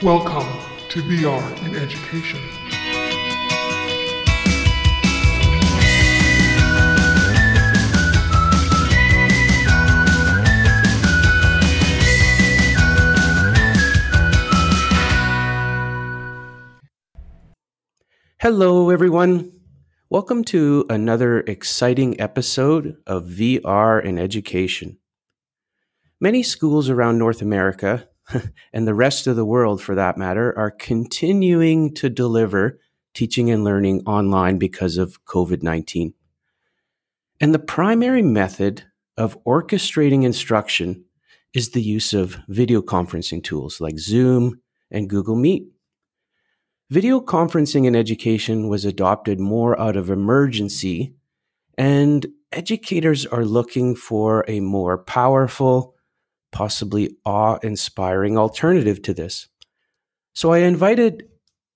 Welcome to VR in Education. Hello, everyone. Welcome to another exciting episode of VR in Education. Many schools around North America, and the rest of the world for that matter, are continuing to deliver teaching and learning online because of COVID-19. And the primary method of orchestrating instruction is the use of video conferencing tools like Zoom and Google Meet. Video conferencing in education was adopted more out of emergency, and educators are looking for a more powerful, possibly awe-inspiring alternative to this. So I invited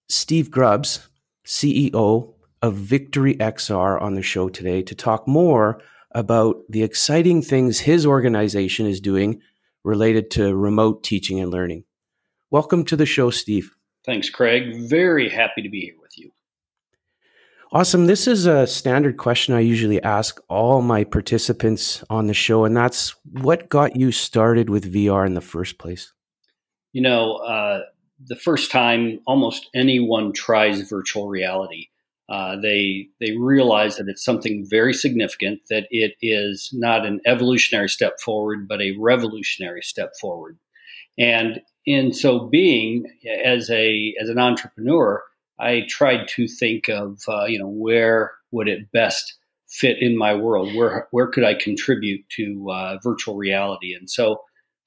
Steve Grubbs, CEO of Victory XR, on the show today to talk more about the exciting things his organization is doing related to remote teaching and learning. Welcome to the show, Steve. Thanks, Craig. Very happy to be here with you. Awesome. This is a standard question I usually ask all my participants on the show, and that's what got you started with VR in the first place? You know, the first time almost anyone tries virtual reality, they realize that it's something very significant, that it is not an evolutionary step forward, but a revolutionary step forward. And in so being, as an entrepreneur, I tried to think of, where would it best fit in my world? Where could I contribute to virtual reality? And so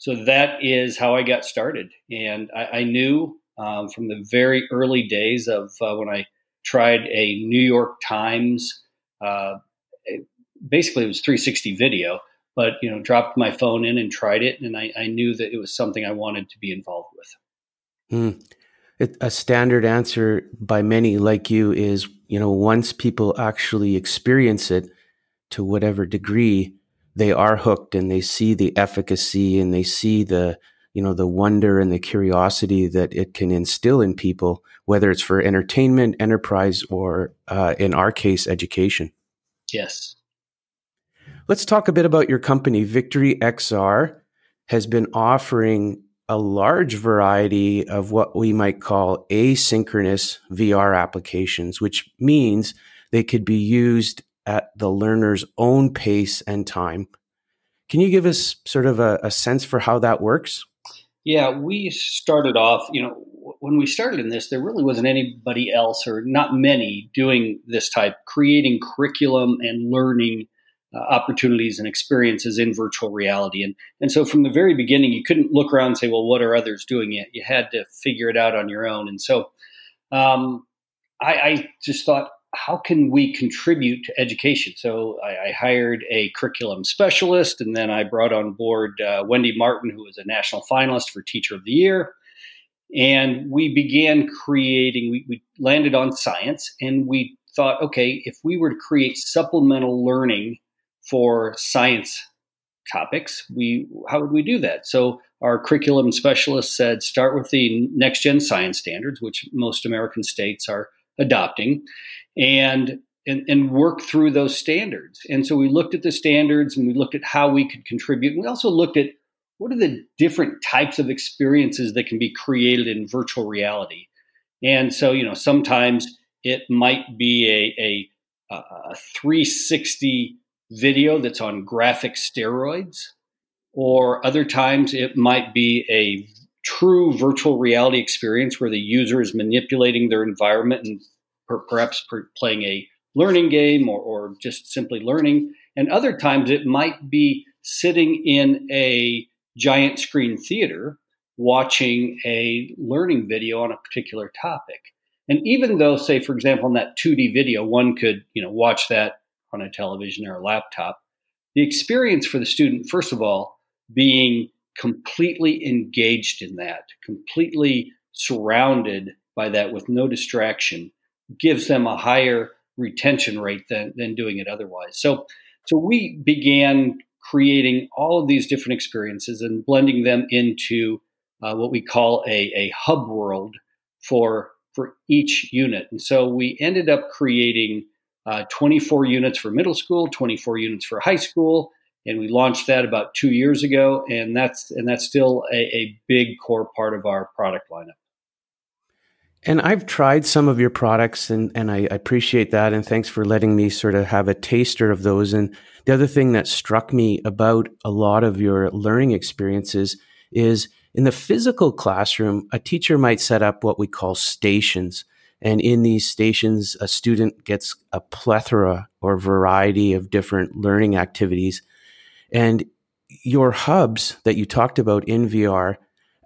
that is how I got started. And I knew from the very early days of when I tried a New York Times, basically it was 360 video, but, dropped my phone in and tried it. And I knew that it was something I wanted to be involved with. Mm. A standard answer by many like you is, once people actually experience it to whatever degree, they are hooked and they see the efficacy and they see the, the wonder and the curiosity that it can instill in people, whether it's for entertainment, enterprise, or in our case, education. Yes. Let's talk a bit about your company. Victory XR has been offering a large variety of what we might call asynchronous VR applications, which means they could be used at the learner's own pace and time. Can you give us sort of a sense for how that works? Yeah, we started off, when we started in this, there really wasn't anybody else or not many doing this type, creating curriculum and learning opportunities and experiences in virtual reality. And so from the very beginning, you couldn't look around and say, well, what are others doing yet? You had to figure it out on your own. And so I just thought, how can we contribute to education? So I hired a curriculum specialist, and then I brought on board Wendy Martin, who was a national finalist for Teacher of the Year. And we began creating, we landed on science, and we thought, okay, if we were to create supplemental learning for science topics, how would we do that? So our curriculum specialist said, start with the next gen science standards, which most American states are adopting, and work through those standards. And so we looked at the standards and we looked at how we could contribute. And we also looked at what are the different types of experiences that can be created in virtual reality. And so, sometimes it might be a 360 video that's on graphic steroids, or other times it might be a true virtual reality experience where the user is manipulating their environment and perhaps playing a learning game or just simply learning. And other times it might be sitting in a giant screen theater watching a learning video on a particular topic. And even though, say, for example, in that 2D video, one could, watch that on a television or a laptop, the experience for the student, first of all, being completely engaged in that, completely surrounded by that with no distraction, gives them a higher retention rate than doing it otherwise. So we began creating all of these different experiences and blending them into what we call a hub world for each unit. And so we ended up creating 24 units for middle school, 24 units for high school, and we launched that about 2 years ago, and that's still a big core part of our product lineup. And I've tried some of your products, and I appreciate that, and thanks for letting me sort of have a taster of those. And the other thing that struck me about a lot of your learning experiences is in the physical classroom, a teacher might set up what we call stations. And in these stations, a student gets a plethora or variety of different learning activities. And your hubs that you talked about in VR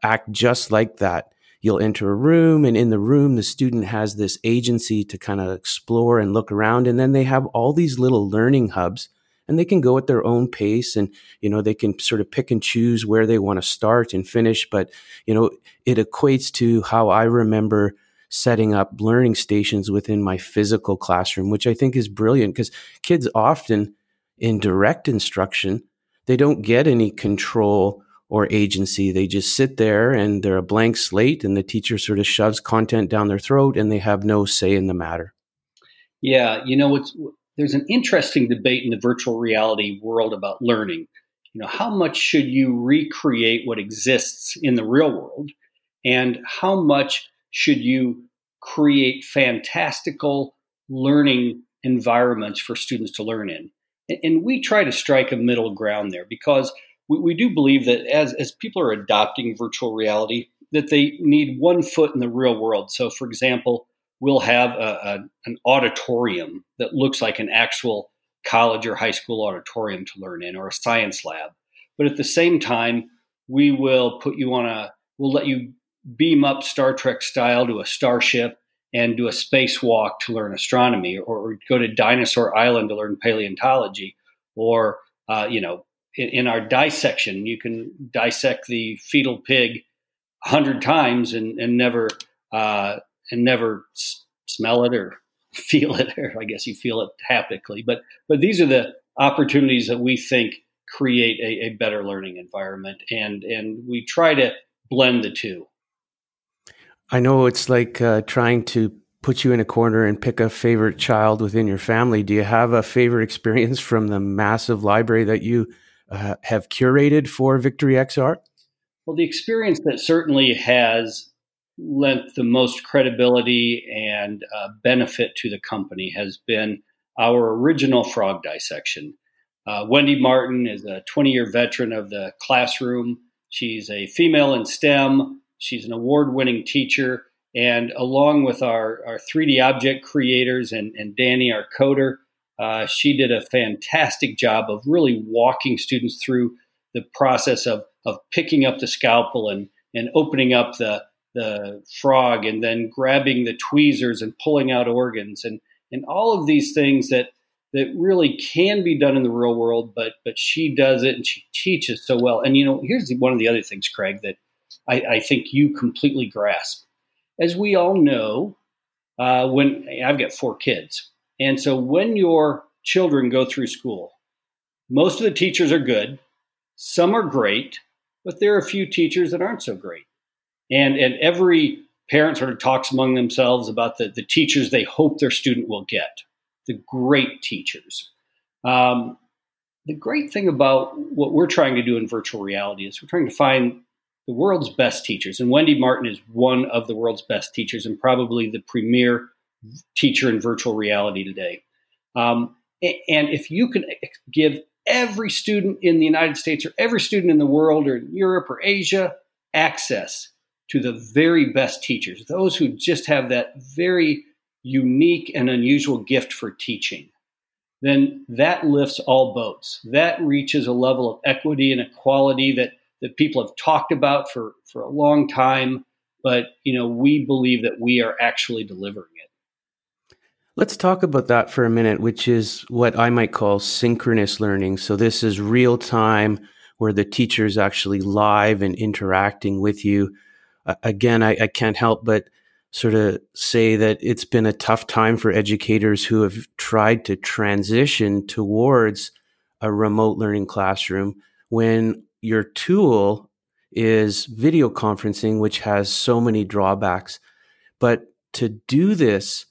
act just like that. You'll enter a room, and in the room, the student has this agency to kind of explore and look around. And then they have all these little learning hubs, and they can go at their own pace. And, you know, they can sort of pick and choose where they want to start and finish. But, you know, it equates to how I remember setting up learning stations within my physical classroom, which I think is brilliant because kids often in direct instruction, they don't get any control or agency. They just sit there and they're a blank slate and the teacher sort of shoves content down their throat and they have no say in the matter. Yeah. You know, there's an interesting debate in the virtual reality world about learning. You know, how much should you recreate what exists in the real world and how much should you create fantastical learning environments for students to learn in? And we try to strike a middle ground there because we do believe that as people are adopting virtual reality, that they need one foot in the real world. So, for example, we'll have an auditorium that looks like an actual college or high school auditorium to learn in or a science lab. But at the same time, we will put you on we'll let you beam up Star Trek style to a starship and do a spacewalk to learn astronomy or go to Dinosaur Island to learn paleontology or, in our dissection, you can dissect the fetal pig 100 times and never smell it or feel it, or I guess you feel it haptically. But these are the opportunities that we think create a better learning environment. And we try to blend the two. I know it's like trying to put you in a corner and pick a favorite child within your family. Do you have a favorite experience from the massive library that you have curated for Victory XR? Well, the experience that certainly has lent the most credibility and benefit to the company has been our original frog dissection. Wendy Martin is a 20-year veteran of the classroom. She's a female in STEM. She's an award-winning teacher, and along with our 3D object creators and Danny, our coder, she did a fantastic job of really walking students through the process of picking up the scalpel and opening up the frog and then grabbing the tweezers and pulling out organs and all of these things that really can be done in the real world, but she does it and she teaches so well. And, you know, here's one of the other things, Craig, that I think you completely grasp. As we all know, when I've got 4 kids, and so when your children go through school, most of the teachers are good, some are great, but there are a few teachers that aren't so great. And every parent sort of talks among themselves about the teachers they hope their student will get, the great teachers. The great thing about what we're trying to do in virtual reality is we're trying to find the world's best teachers. And Wendy Martin is one of the world's best teachers and probably the premier teacher in virtual reality today. And if you can give every student in the United States or every student in the world or Europe or Asia access to the very best teachers, those who just have that very unique and unusual gift for teaching, then that lifts all boats. That reaches a level of equity and equality that people have talked about for a long time, but you know, we believe that we are actually delivering it. Let's talk about that for a minute, which is what I might call synchronous learning. So this is real time where the teacher is actually live and interacting with you. Again, I can't help but sort of say that it's been a tough time for educators who have tried to transition towards a remote learning classroom when your tool is video conferencing, which has so many drawbacks. But to do this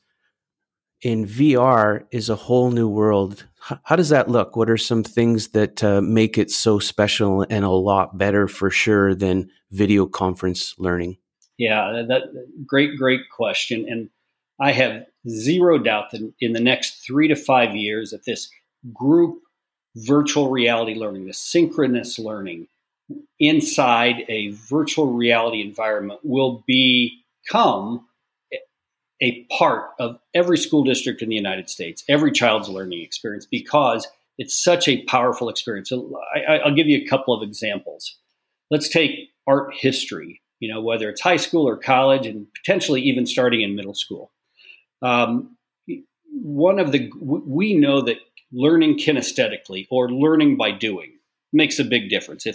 in VR is a whole new world. How does that look? What are some things that make it so special and a lot better for sure than video conference learning? Yeah, that great question. And I have zero doubt that in the next 3 to 5 years that this group virtual reality learning, the synchronous learning inside a virtual reality environment will become a part of every school district in the United States, every child's learning experience, because it's such a powerful experience. So I'll give you a couple of examples. Let's take art history, you know, whether it's high school or college and potentially even starting in middle school. We know that learning kinesthetically or learning by doing makes a big difference.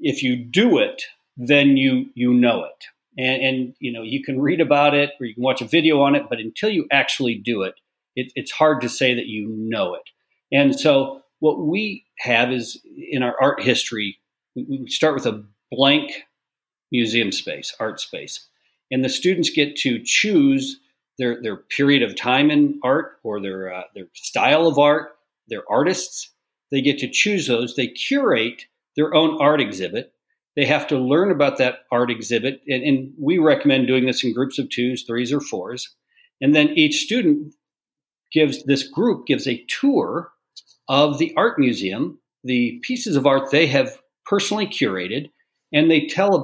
If you do it, then you know it. And you know, you can read about it or you can watch a video on it, but until you actually do it, it's hard to say that you know it. And so what we have is in our art history, we start with a blank museum space, art space, and the students get to choose their period of time in art or their style of art, their artists. They get to choose those. They curate their own art exhibit. They have to learn about that art exhibit, and we recommend doing this in groups of 2s, 3s, or 4s. And then each student gives a tour of the art museum, the pieces of art they have personally curated, and they tell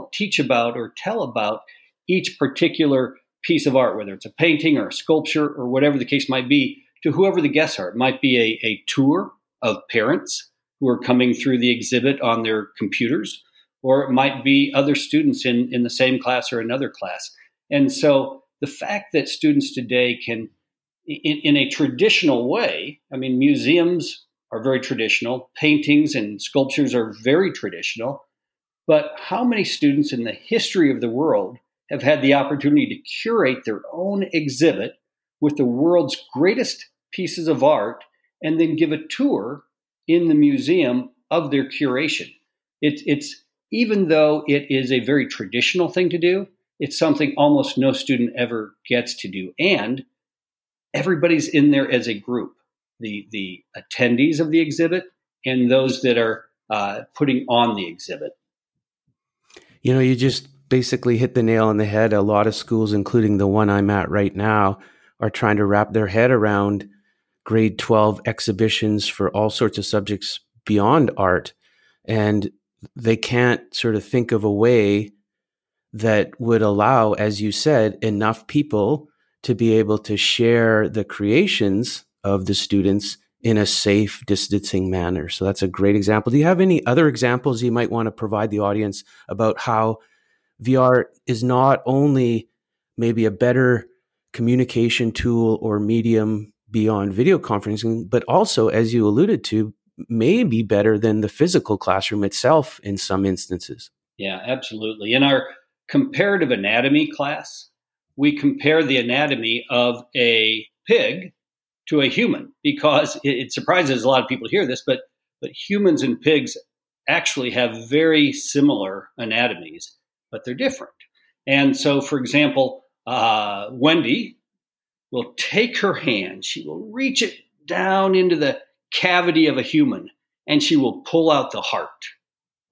about each particular piece of art, whether it's a painting or a sculpture or whatever the case might be, to whoever the guests are. It might be a tour of parents who are coming through the exhibit on their computers, or it might be other students in the same class or another class. And so the fact that students today can, in a traditional way, I mean, museums are very traditional, paintings and sculptures are very traditional, but how many students in the history of the world have had the opportunity to curate their own exhibit with the world's greatest pieces of art and then give a tour in the museum of their curation? Even though it is a very traditional thing to do, it's something almost no student ever gets to do. And everybody's in there as a group, the attendees of the exhibit and those that are putting on the exhibit. You know, you just basically hit the nail on the head. A lot of schools, including the one I'm at right now, are trying to wrap their head around grade 12 exhibitions for all sorts of subjects beyond art. And they can't sort of think of a way that would allow, as you said, enough people to be able to share the creations of the students in a safe, distancing manner. So that's a great example. Do you have any other examples you might want to provide the audience about how VR is not only maybe a better communication tool or medium beyond video conferencing, but also, as you alluded to, may be better than the physical classroom itself in some instances? Yeah, absolutely. In our comparative anatomy class, we compare the anatomy of a pig to a human, because it surprises a lot of people to hear this, but humans and pigs actually have very similar anatomies, but they're different. And so, for example, Wendy will take her hand, she will reach it down into the cavity of a human, and she will pull out the heart.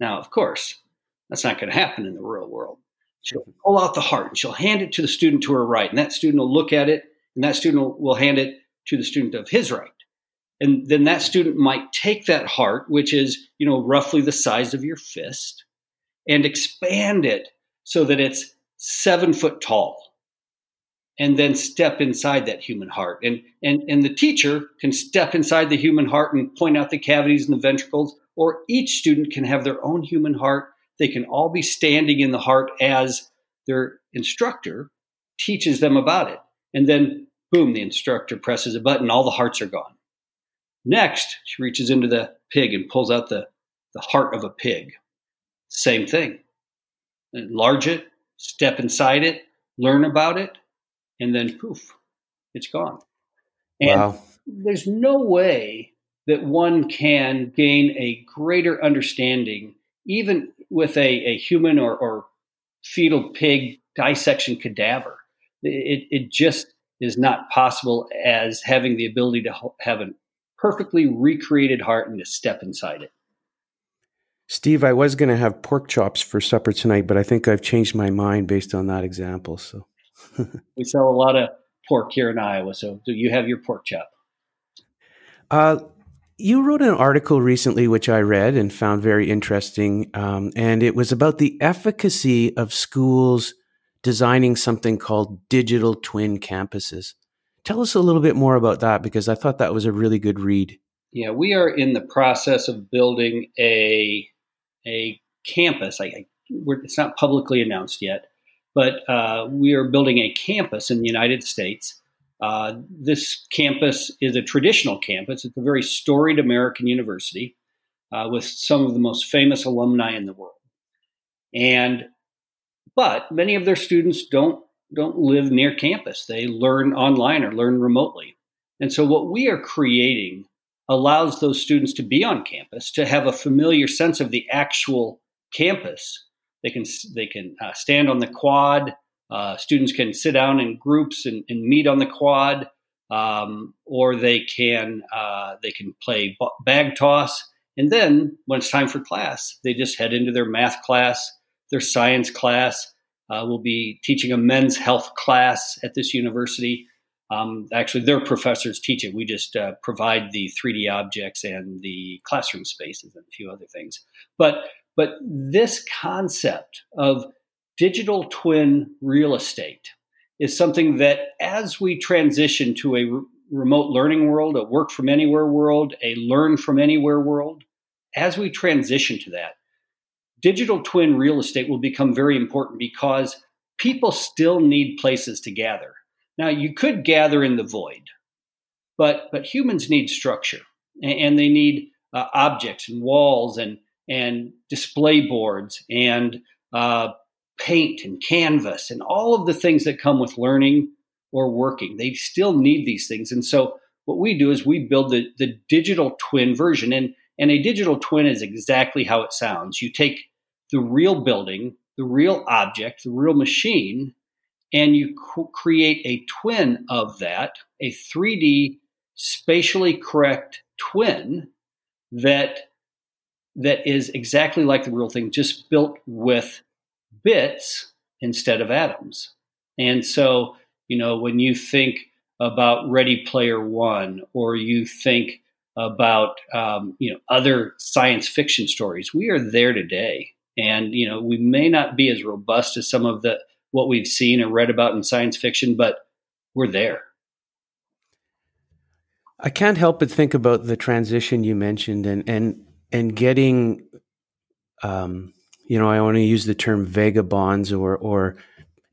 Now, of course, that's not going to happen in the real world. She'll pull out the heart and she'll hand it to the student to her right, and that student will look at it, and that student will hand it to the student of his right. And then that student might take that heart, which is, you know, roughly the size of your fist, and expand it so that it's 7 foot tall, and then step inside that human heart. And the teacher can step inside the human heart and point out the cavities and the ventricles, or each student can have their own human heart. They can all be standing in the heart as their instructor teaches them about it. And then, boom, the instructor presses a button, all the hearts are gone. Next, she reaches into the pig and pulls out the heart of a pig. Same thing. Enlarge it, step inside it, learn about it, and then poof, it's gone. And wow. There's no way that one can gain a greater understanding even with a human or fetal pig dissection cadaver, it just is not possible as having the ability to have a perfectly recreated heart and to step inside it. Steve, I was going to have pork chops for supper tonight, but I think I've changed my mind based on that example. So we sell a lot of pork here in Iowa. So do you have your pork chop? You wrote an article recently, which I read and found very interesting, and it was about the efficacy of schools designing something called digital twin campuses. Tell us a little bit more about that, because I thought that was a really good read. Yeah, we are in the process of building a campus. It's not publicly announced yet, but we are building a campus in the United States. This campus is a traditional campus. It's a very storied American university with some of the most famous alumni in the world. But many of their students don't live near campus. They learn online or learn remotely. And so what we are creating allows those students to be on campus, to have a familiar sense of the actual campus. They can stand on the quad. Students can sit down in groups and meet on the quad, or they can play bag toss. And then when it's time for class, they just head into their math class, their science class. Will be teaching a men's health class at this university. Actually, their professors teach it. We just provide the 3D objects and the classroom spaces and a few other things. But this concept of digital twin real estate is something that as we transition to a remote learning world, a work from anywhere world, a learn from anywhere world, as we transition to that, digital twin real estate will become very important because people still need places to gather. Now, you could gather in the void, but humans need structure, and they need objects and walls and display boards and paint and canvas and all of the things that come with learning or working. They still need these things. And so what we do is we build the digital twin version. And a digital twin is exactly how it sounds. You take the real building, the real object, the real machine, and you create a twin of that, a 3D spatially correct twin that is exactly like the real thing, just built with bits instead of atoms. And so, you know, when you think about Ready Player One, or you think about other science fiction stories, we are there today. And we may not be as robust as some of what we've seen or read about in science fiction, but we're there. I can't help but think about the transition you mentioned and getting, I want to use the term vagabonds or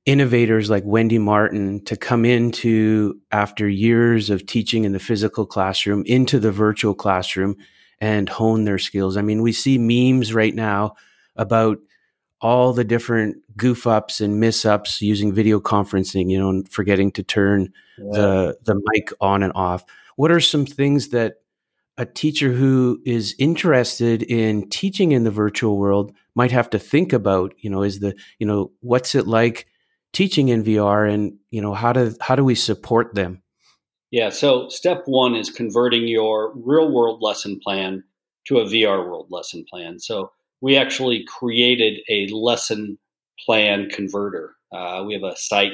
innovators like Wendy Martin to come into, after years of teaching in the physical classroom, into the virtual classroom and hone their skills. I mean, we see memes right now about all the different goof ups and miss ups using video conferencing, and forgetting to turn the mic on and off. What are some things that a teacher who is interested in teaching in the virtual world might have to think about? What's it like teaching in VR, and how do we support them? Yeah. So step one is converting your real world lesson plan to a VR world lesson plan. So we actually created a lesson plan converter. We have a site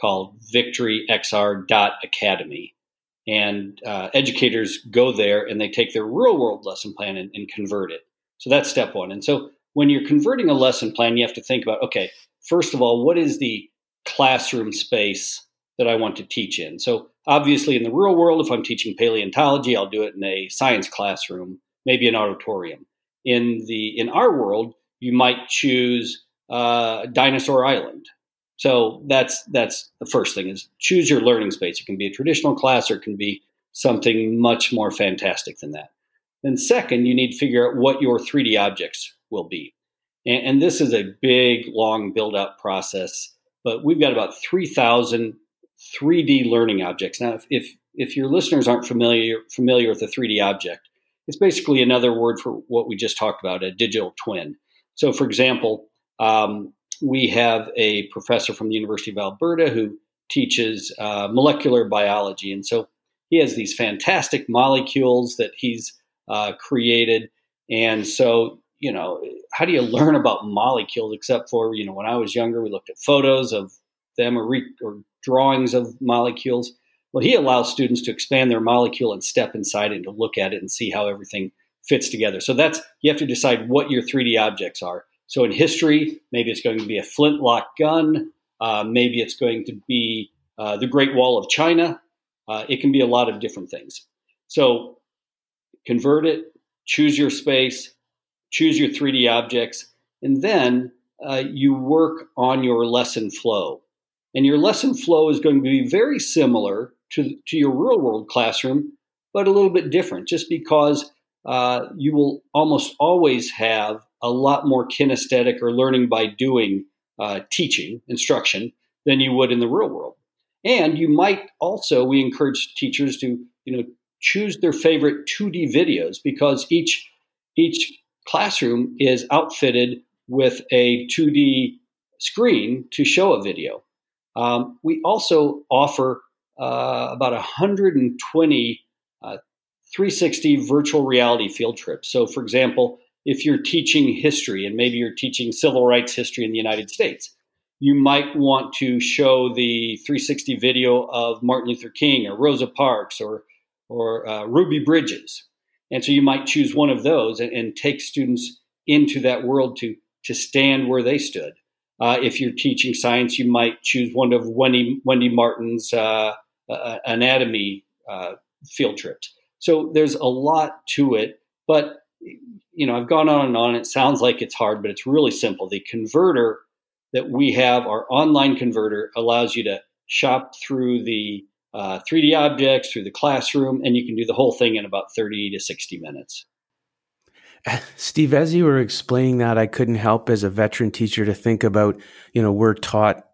called victoryxr.academy, and educators go there and they take their real world lesson plan and convert it. So that's step one. And so when you're converting a lesson plan, you have to think about, okay, first of all, what is the classroom space that I want to teach in? So obviously in the real world, if I'm teaching paleontology, I'll do it in a science classroom, maybe an auditorium. In our world, you might choose Dinosaur Island. So that's the first thing, is choose your learning space. It can be a traditional class, or it can be something much more fantastic than that. Then second, you need to figure out what your 3D objects will be. And this is a big, long build-out process, but we've got about 3,000 3D learning objects. Now, if your listeners aren't familiar with a 3D object, it's basically another word for what we just talked about, a digital twin. So, for example, we have a professor from the University of Alberta who teaches molecular biology. And so he has these fantastic molecules that he's created. And so, you know, how do you learn about molecules except for, you know, when I was younger, we looked at photos of them or drawings of molecules. Well, he allows students to expand their molecule and step inside it and to look at it and see how everything fits together. So that's, you have to decide what your 3D objects are. So in history, maybe it's going to be a flintlock gun. Maybe it's going to be the Great Wall of China. It can be a lot of different things. So convert it, choose your space, choose your 3D objects, and then you work on your lesson flow. And your lesson flow is going to be very similar to your real-world classroom, but a little bit different, just because you will almost always have a lot more kinesthetic or learning by doing teaching, instruction, than you would in the real world. And you might also, we encourage teachers to, you know, choose their favorite 2D videos, because each classroom is outfitted with a 2D screen to show a video. We also offer about 120 360 virtual reality field trips. So, for example, if you're teaching history, and maybe you're teaching civil rights history in the United States, you might want to show the 360 video of Martin Luther King or Rosa Parks or Ruby Bridges. And so you might choose one of those and take students into that world to stand where they stood. If you're teaching science, you might choose one of Wendy Martin's anatomy field trips. So there's a lot to it, but you know, I've gone on and on. It sounds like it's hard, but it's really simple. The converter that we have, our online converter, allows you to shop through the 3D objects, through the classroom, and you can do the whole thing in about 30 to 60 minutes. Steve, as you were explaining that, I couldn't help as a veteran teacher to think about, you know, we're taught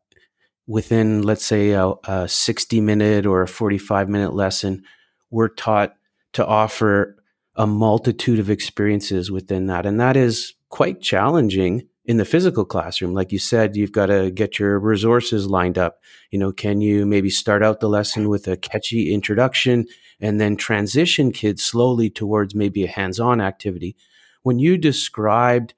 within, let's say, a 60-minute or a 45-minute lesson, we're taught to offer a multitude of experiences within that. And that is quite challenging in the physical classroom. Like you said, you've got to get your resources lined up. You know, can you maybe start out the lesson with a catchy introduction and then transition kids slowly towards maybe a hands-on activity? When you described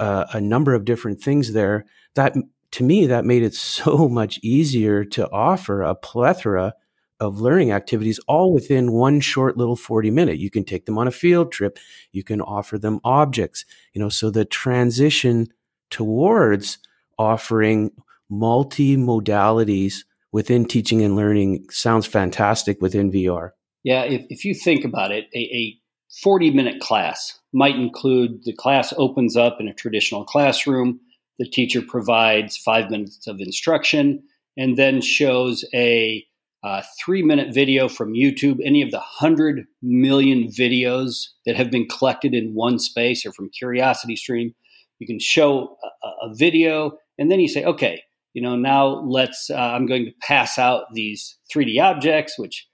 a number of different things there, that to me, that made it so much easier to offer a plethora of learning activities all within one short little 40-minute. You can take them on a field trip. You can offer them objects, you know, so the transition towards offering multi-modalities within teaching and learning sounds fantastic within VR. Yeah, if you think about it, a 40-minute class might include the class opens up in a traditional classroom, the teacher provides 5 minutes of instruction, and then shows a 3-minute video from YouTube, any of the 100 million videos that have been collected in one space or from CuriosityStream. You can show a video and then you say, okay, you know, now let's, I'm going to pass out these 3D objects, which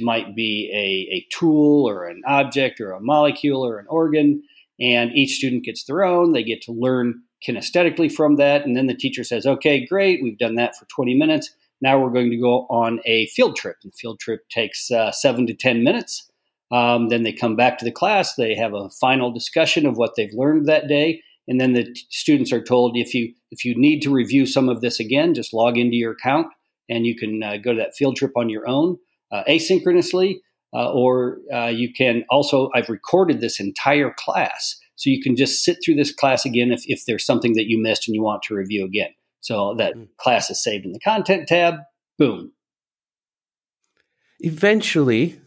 might be a tool or an object or a molecule or an organ. And each student gets their own. They get to learn kinesthetically from that. And then the teacher says, okay, great. We've done that for 20 minutes. Now we're going to go on a field trip. And the field trip takes 7 to 10 minutes. Then they come back to the class. They have a final discussion of what they've learned that day. And then the students are told, if you need to review some of this again, just log into your account and you can go to that field trip on your own asynchronously. Or you can also, I've recorded this entire class. So you can just sit through this class again if there's something that you missed and you want to review again. So that class is saved in the content tab, boom. Eventually,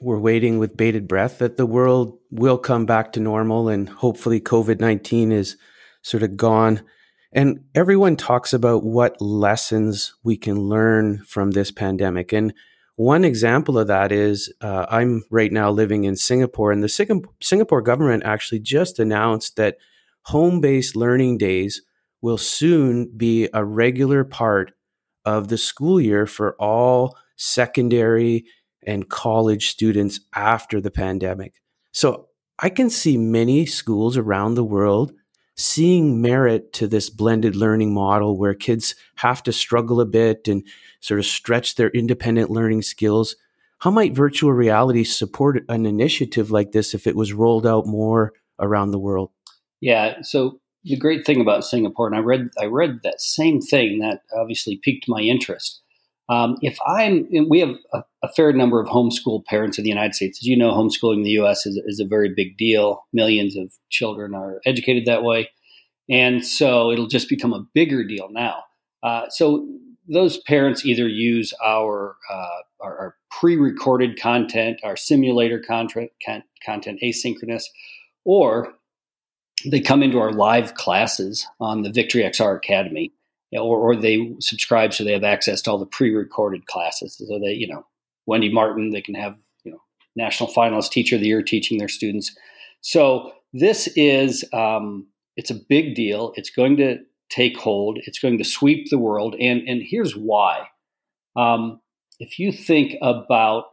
we're waiting with bated breath that the world will come back to normal and hopefully COVID-19 is sort of gone. And everyone talks about what lessons we can learn from this pandemic. And one example of that is I'm right now living in Singapore, and the Singapore government actually just announced that home-based learning days will soon be a regular part of the school year for all secondary and college students after the pandemic. So I can see many schools around the world seeing merit to this blended learning model where kids have to struggle a bit and sort of stretch their independent learning skills. How might virtual reality support an initiative like this if it was rolled out more around the world? Yeah, so the great thing about Singapore, and I read that same thing that obviously piqued my interest. We have a fair number of homeschool parents in the United States. As you know, homeschooling in the U.S. is a very big deal. Millions of children are educated that way. And so it'll just become a bigger deal now. So those parents either use our pre-recorded content, our simulator content asynchronous, or they come into our live classes on the Victory XR Academy. Or they subscribe so they have access to all the pre-recorded classes. So they, Wendy Martin, they can have, national finalist teacher of the year teaching their students. So this is, it's a big deal. It's going to take hold. It's going to sweep the world. And here's why. If you think about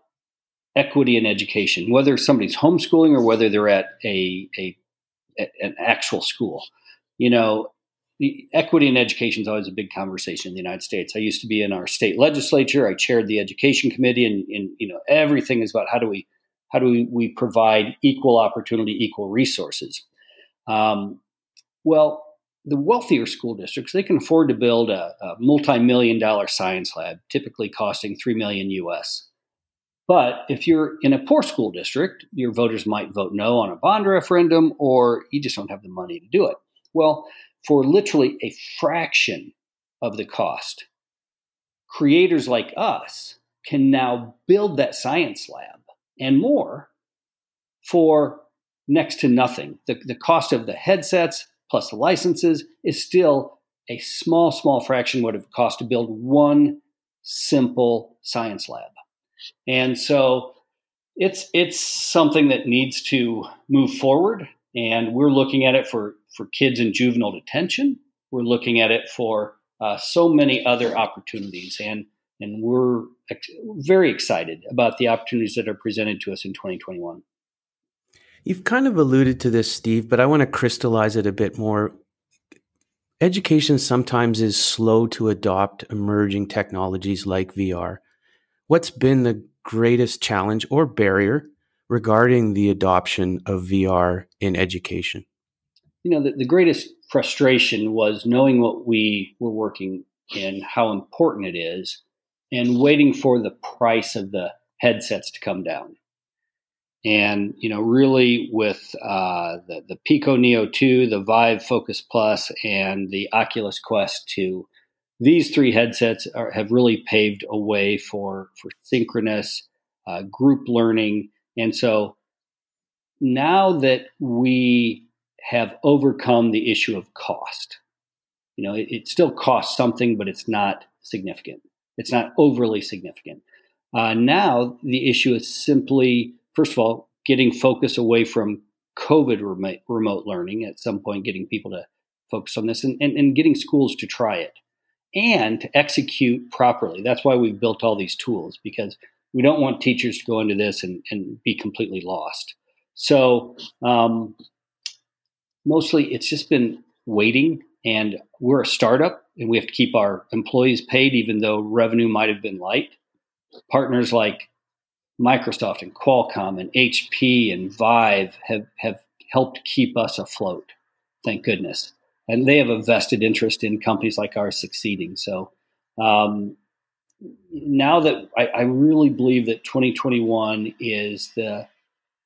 equity in education, whether somebody's homeschooling or whether they're at an actual school, the equity in education is always a big conversation in the United States. I used to be in our state legislature. I chaired the education committee, and everything is about how do we provide equal opportunity, equal resources. Well, the wealthier school districts, they can afford to build a multi-million-dollar science lab, typically costing $3 million U.S. But if you're in a poor school district, your voters might vote no on a bond referendum, or you just don't have the money to do it. Well, for literally a fraction of the cost, creators like us can now build that science lab and more for next to nothing. The cost of the headsets plus the licenses is still a small fraction what it would cost to build one simple science lab. And so it's something that needs to move forward. And we're looking at it for kids in juvenile detention. We're looking at it for so many other opportunities. And we're very excited about the opportunities that are presented to us in 2021. You've kind of alluded to this, Steve, but I want to crystallize it a bit more. Education sometimes is slow to adopt emerging technologies like VR. What's been the greatest challenge or barrier regarding the adoption of VR in education? The greatest frustration was knowing what we were working in, how important it is, and waiting for the price of the headsets to come down. And, really with the Pico Neo 2, the Vive Focus Plus, and the Oculus Quest 2, these three headsets have really paved a way for synchronous group learning. And so now that we have overcome the issue of cost, it still costs something, but it's not significant. It's not overly significant. Now the issue is simply, first of all, getting focus away from COVID remote learning, at some point getting people to focus on this and getting schools to try it and to execute properly. That's why we've built all these tools, because we don't want teachers to go into this and be completely lost. So mostly it's just been waiting, and we're a startup and we have to keep our employees paid even though revenue might have been light. Partners like Microsoft and Qualcomm and HP and Vive have helped keep us afloat, thank goodness. And they have a vested interest in companies like ours succeeding. So now that I really believe that 2021 is the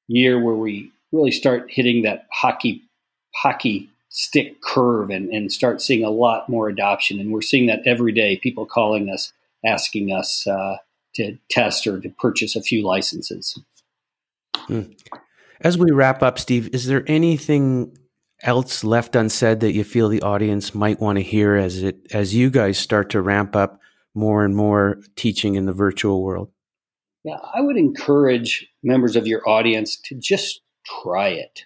year where we really start hitting that hockey stick curve and start seeing a lot more adoption. And we're seeing that every day, people calling us, asking us to test or to purchase a few licenses. As we wrap up, Steve, is there anything else left unsaid that you feel the audience might want to hear as you guys start to ramp up more and more teaching in the virtual world? Yeah, I would encourage members of your audience to just try it,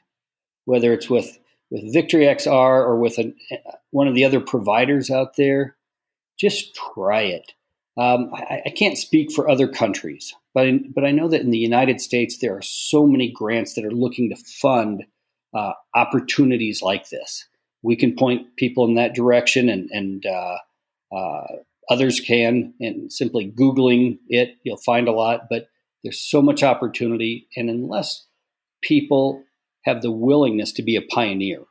whether it's with Victory XR or with one of the other providers out there. Just try it. I can't speak for other countries, but I know that in the United States, there are so many grants that are looking to fund opportunities like this. we can point people in that direction, and others can. And simply Googling it, you'll find a lot. But there's so much opportunity, and unless people have the willingness to be a pioneer,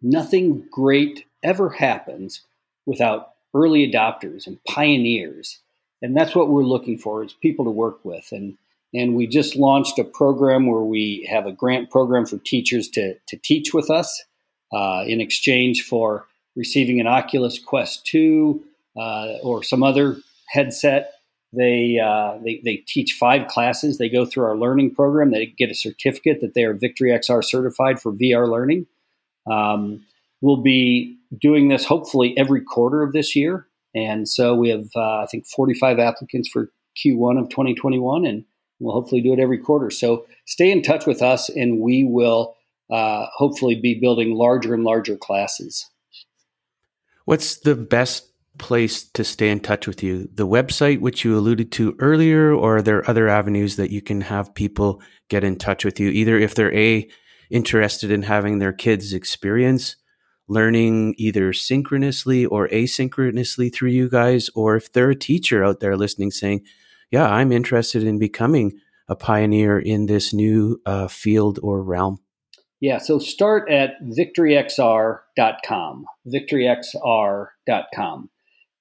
nothing great ever happens without early adopters and pioneers. And that's what we're looking for, is people to work with. And we just launched a program where we have a grant program for teachers to teach with us in exchange for receiving an Oculus Quest 2 or some other headset. They teach 5 classes. They go through our learning program. They get a certificate that they are Victory XR certified for VR learning. We'll be doing this hopefully every quarter of this year. And so we have, I think, 45 applicants for Q1 of 2021, and we'll hopefully do it every quarter. So stay in touch with us, and we will hopefully be building larger and larger classes. What's the best place to stay in touch with you? The website, which you alluded to earlier, or are there other avenues that you can have people get in touch with you, either if they're interested in having their kids experience learning either synchronously or asynchronously through you guys, or if they're a teacher out there listening saying, yeah, I'm interested in becoming a pioneer in this new field or realm? Yeah, so start at victoryxr.com, victoryxr.com.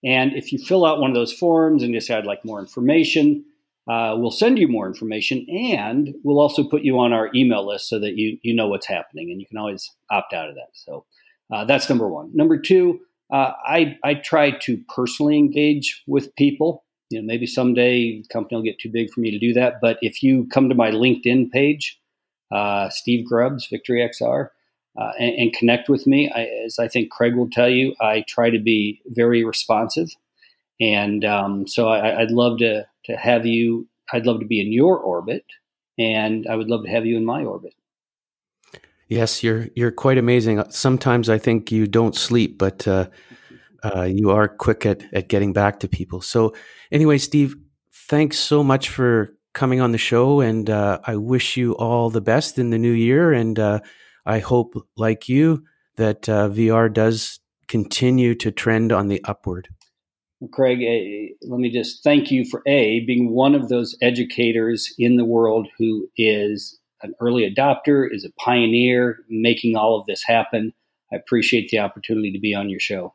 And if you fill out one of those forms and decide I'd like more information, we'll send you more information, and we'll also put you on our email list so that you know what's happening, and you can always opt out of that. So that's number one. Number two, I try to personally engage with people. You know, maybe someday the company will get too big for me to do that. But if you come to my LinkedIn page, Steve Grubbs, Victory XR, and connect with me, as I think Craig will tell you, I try to be very responsive. And so I'd love to have you. I'd love to be in your orbit, and I would love to have you in my orbit. Yes, you're quite amazing. Sometimes I think you don't sleep, but you are quick at getting back to people. So anyway, Steve, thanks so much for coming on the show, and I wish you all the best in the new year. And I hope, like you, that VR does continue to trend on the upward. Craig, let me just thank you for being one of those educators in the world who is an early adopter, is a pioneer, making all of this happen. I appreciate the opportunity to be on your show.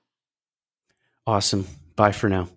Awesome. Bye for now.